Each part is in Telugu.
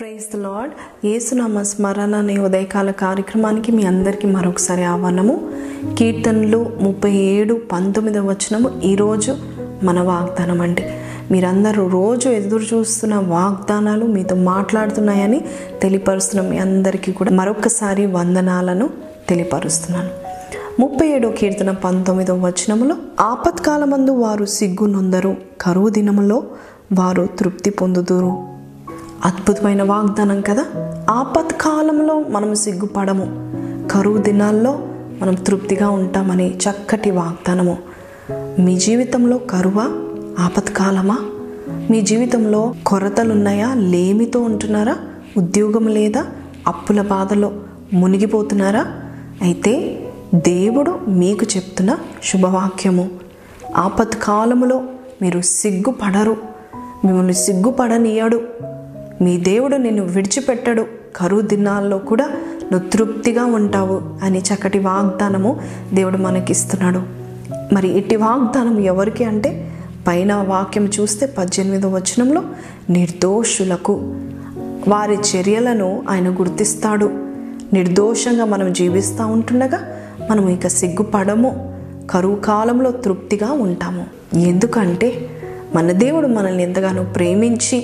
Praise the lord. యేసునామ స్మరణ అనే ఉదయకాల కార్యక్రమానికి మీ అందరికీ మరొకసారి ఆహ్వానము. కీర్తనలు 37:19 వచనము ఈరోజు మన వాగ్దానం అండి. మీరందరూ రోజు ఎదురు చూస్తున్న వాగ్దానాలు మీతో మాట్లాడుతున్నాయని తెలియపరుస్తున్న మీ అందరికీ కూడా మరొకసారి వందనాలను తెలియపరుస్తున్నాను. 37:19 వచనములో ఆపత్కాలమందు వారు సిగ్గునొందరు, కరువు దినములో వారు తృప్తి పొందుదురు. అద్భుతమైన వాగ్దానం కదా. ఆపత్కాలంలో మనం సిగ్గుపడము, కరువు దినాల్లో మనం తృప్తిగా ఉంటామని చక్కటి వాగ్దానము. మీ జీవితంలో కరువా, ఆపత్కాలమా? మీ జీవితంలో కొరతలున్నాయా? లేమితో ఉంటున్నారా? ఉద్యోగం లేదా? అప్పుల బాధలో మునిగిపోతున్నారా? అయితే దేవుడు మీకు చెప్తున్న శుభవాక్యము, ఆపత్కాలములో మీరు సిగ్గుపడరు, మిమ్మల్ని సిగ్గుపడనీయడు. మీ దేవుడు నిన్ను విడిచిపెట్టడు, కరువు దినాల్లో కూడా నువ్వు తృప్తిగా ఉంటావు అని చక్కటి వాగ్దానము దేవుడు మనకిస్తున్నాడు. మరి ఇట్టి వాగ్దానం ఎవరికి అంటే, పైన వాక్యం చూస్తే 18 వచనంలో నిర్దోషులకు వారి చర్యలను ఆయన గుర్తిస్తాడు. నిర్దోషంగా మనం జీవిస్తూ ఉంటుండగా మనం ఇక సిగ్గుపడము, కరువు కాలంలో తృప్తిగా ఉంటాము. ఎందుకంటే మన దేవుడు మనల్ని ఎంతగానో ప్రేమించి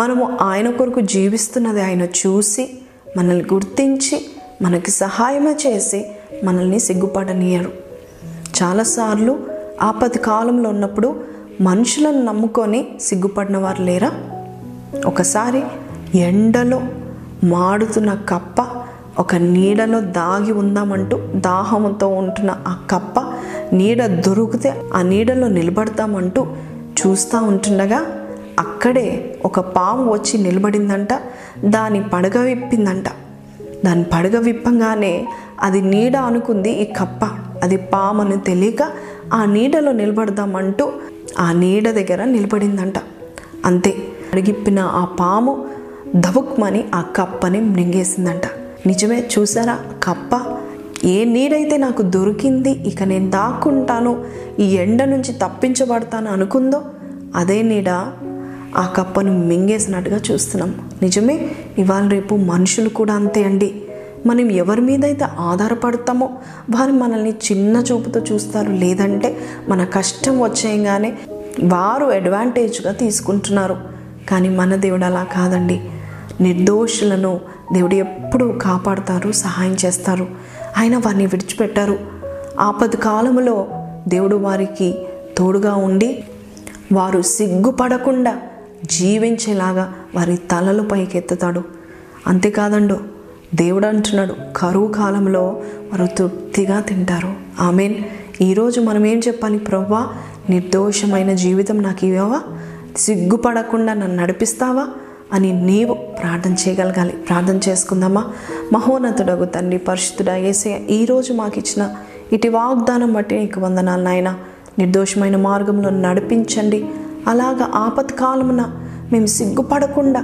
మనము ఆయన కొరకు జీవిస్తున్నది ఆయన చూసి మనల్ని గుర్తించి మనకి సహాయం చేసి మనల్ని సిగ్గుపడనీయరు. చాలాసార్లు ఆపద కాలంలో ఉన్నప్పుడు మనుషులను నమ్ముకొని సిగ్గుపడిన వారు లేరా? ఒకసారి ఎండలో మాడుతున్న కప్ప, ఒక నీడలో దాగి ఉందామంటూ దాహంతో ఉంటున్న ఆ కప్ప నీడ దొరికితే ఆ నీడలో నిలబడతామంటూ చూస్తూ ఉంటుండగా అక్కడే ఒక పాము వచ్చి నిలబడిందంట. దాని పడగ విప్పిందంట. దాని పడగ విప్పంగానే అది నీడ అనుకుంది ఈ కప్ప, అది పాము అని తెలియక ఆ నీడలో నిలబడదామంటూ ఆ నీడ దగ్గర నిలబడిందంట. అంతే, అడిగిప్పిన ఆ పాము దబుక్మని ఆ కప్పని మింగేసిందంట. నిజమే, చూసారా? కప్ప ఏ నీడైతే నాకు దొరికింది, ఇక నేను దాక్కుంటాను, ఈ ఎండ నుంచి తప్పించబడతాను అనుకుందో అదే నీడ ఆ కప్పను మింగేసినట్టుగా చూస్తున్నాం. నిజమే, ఇవాళ రేపు మనుషులు కూడా అంతే అండి. మనం ఎవరి మీద అయితే ఆధారపడతామో వారు మనల్ని చిన్న చూపుతో చూస్తారు, లేదంటే మన కష్టం వచ్చేయంగానే వారు అడ్వాంటేజ్గా తీసుకుంటున్నారు. కానీ మన దేవుడు అలా కాదండి. నిర్దోషులను దేవుడు ఎప్పుడూ కాపాడుతారు, సహాయం చేస్తారు. ఆయన వారిని విడిచిపెట్టారు. ఆపద కాలంలో దేవుడు వారికి తోడుగా ఉండి వారు సిగ్గుపడకుండా జీవించేలాగా వారి తలలు పైకెత్తుతాడు. అంతేకాదండు, దేవుడు అంటున్నాడు కరువు కాలంలో వారు తృప్తిగా తింటారు. ఆమేన్. ఈరోజు మనం ఏం చెప్పాలి? ప్రభువా, నిర్దోషమైన జీవితం నాకు ఇవ్వవా, సిగ్గుపడకుండా నన్ను నడిపిస్తావా అని నీవు ప్రార్థన చేయగలగాలి. ప్రార్థన చేసుకుందామా? మహోన్నతుడగు తండ్రి, పరిశుద్ధుడా యేసయ్య, ఈరోజు మాకు ఇచ్చిన ఇటు వాగ్దానం బట్టి నీకు వందనాలు నాయన. నిర్దోషమైన మార్గంలో నడిపించండి. అలాగ ఆపత్కాలమున మేము సిగ్గుపడకుండా,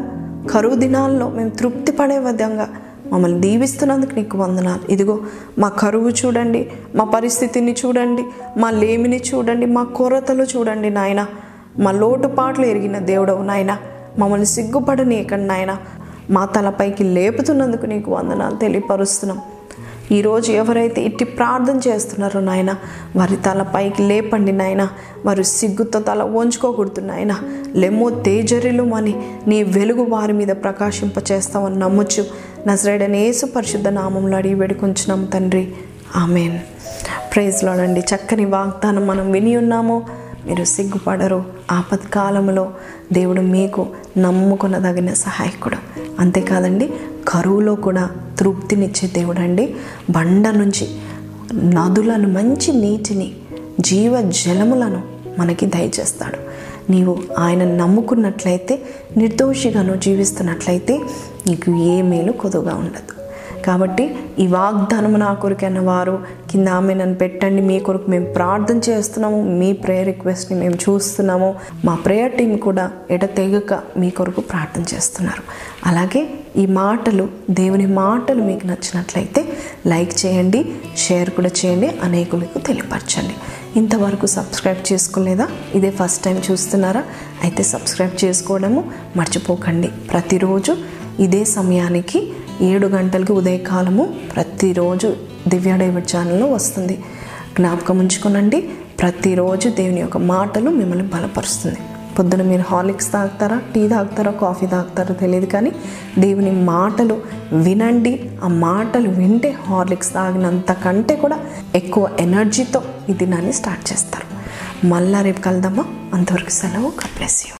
కరువు దినాల్లో మేము తృప్తి పడే విధంగా మమ్మల్ని దీవిస్తున్నందుకు నీకు వందనాలు. ఇదిగో మా కరువు చూడండి, మా పరిస్థితిని చూడండి, మా లేమిని చూడండి, మా కొరతలు చూడండి నాయన. మా లోటుపాట్లు ఎరిగిన దేవుడవు నాయన. మమ్మల్ని సిగ్గుపడని ఎక్కడ నాయన, మా తలపైకి లేపుతున్నందుకు నీకు వందనాలు తెలియపరుస్తున్నాం. ఈరోజు ఎవరైతే ఇట్టి ప్రార్థన చేస్తున్నారో నాయన, వారి తల పైకి లేపండి నాయన. వారు సిగ్గుతో తల వంచుకోకూడదు నాయన. లెమ్మో తేజరిలు అని నీ వెలుగు వారి మీద ప్రకాశింపచేస్తామని నమ్మొచ్చు. నజరేయుడైన యేసు పరిశుద్ధ నామంలో అడిగి వేడుకొంచున్నాం తండ్రి. ఆమేన్. ప్రైజ్ లార్డ్ అండి. చక్కని వాగ్దానం మనం విని ఉన్నాము. మీరు సిగ్గుపడరు. ఆపత్కాలంలో దేవుడు మీకు నమ్ముకొనదగిన సహాయకుడు. అంతేకాదండి, కరువులో కూడా తృప్తినిచ్చే దేవుడు అండి. బండ నుంచి నదులను, మంచి నీటిని, జీవజలములను మనకి దయచేస్తాడు. నీవు ఆయన నమ్ముకున్నట్లయితే, నిర్దోషిగాను జీవిస్తున్నట్లయితే నీకు ఏ మేలు కొదువుగా ఉండదు. కాబట్టి ఈ వాగ్దానం నా కొరకు అన్నవారు కింద ఆమె నన్ను పెట్టండి. మీ కొరకు మేము ప్రార్థన చేస్తున్నాము, మీ ప్రేయర్ రిక్వెస్ట్ని మేము చూస్తున్నాము. మా ప్రేయర్ టీం కూడా ఎడతెగక మీ కొరకు ప్రార్థన చేస్తున్నారు. అలాగే ఈ మాటలు, దేవుని మాటలు మీకు నచ్చినట్లయితే లైక్ చేయండి, షేర్ కూడా చేయండి, అనేకులకు తెలియపరచండి. ఇంతవరకు సబ్స్క్రైబ్ చేసుకోలేదా, ఇదే ఫస్ట్ టైం చూస్తున్నారా, అయితే సబ్స్క్రైబ్ చేసుకోవడము మర్చిపోకండి. ప్రతిరోజు ఇదే సమయానికి 7 గంటలకి ఉదయకాలము ప్రతిరోజు దివ్య డేవిడ్ ఛానల్లో వస్తుంది. జ్ఞాపకం ఉంచుకోనండి, ప్రతిరోజు దేవుని యొక్క మాటలు మిమ్మల్ని బలపరుస్తుంది. పొద్దున మీరు హార్లిక్స్ తాగుతారా, టీ తాగుతారా, కాఫీ తాగుతారో తెలియదు, కానీ దేవుని మాటలు వినండి. ఆ మాటలు వింటే హార్లిక్స్ తాగినంత కంటే కూడా ఎక్కువ ఎనర్జీతో ఈ దినాన్ని స్టార్ట్ చేస్తారు. మళ్ళీ రేపు కలుద్దామా, అంతవరకు సెలవు. God bless you.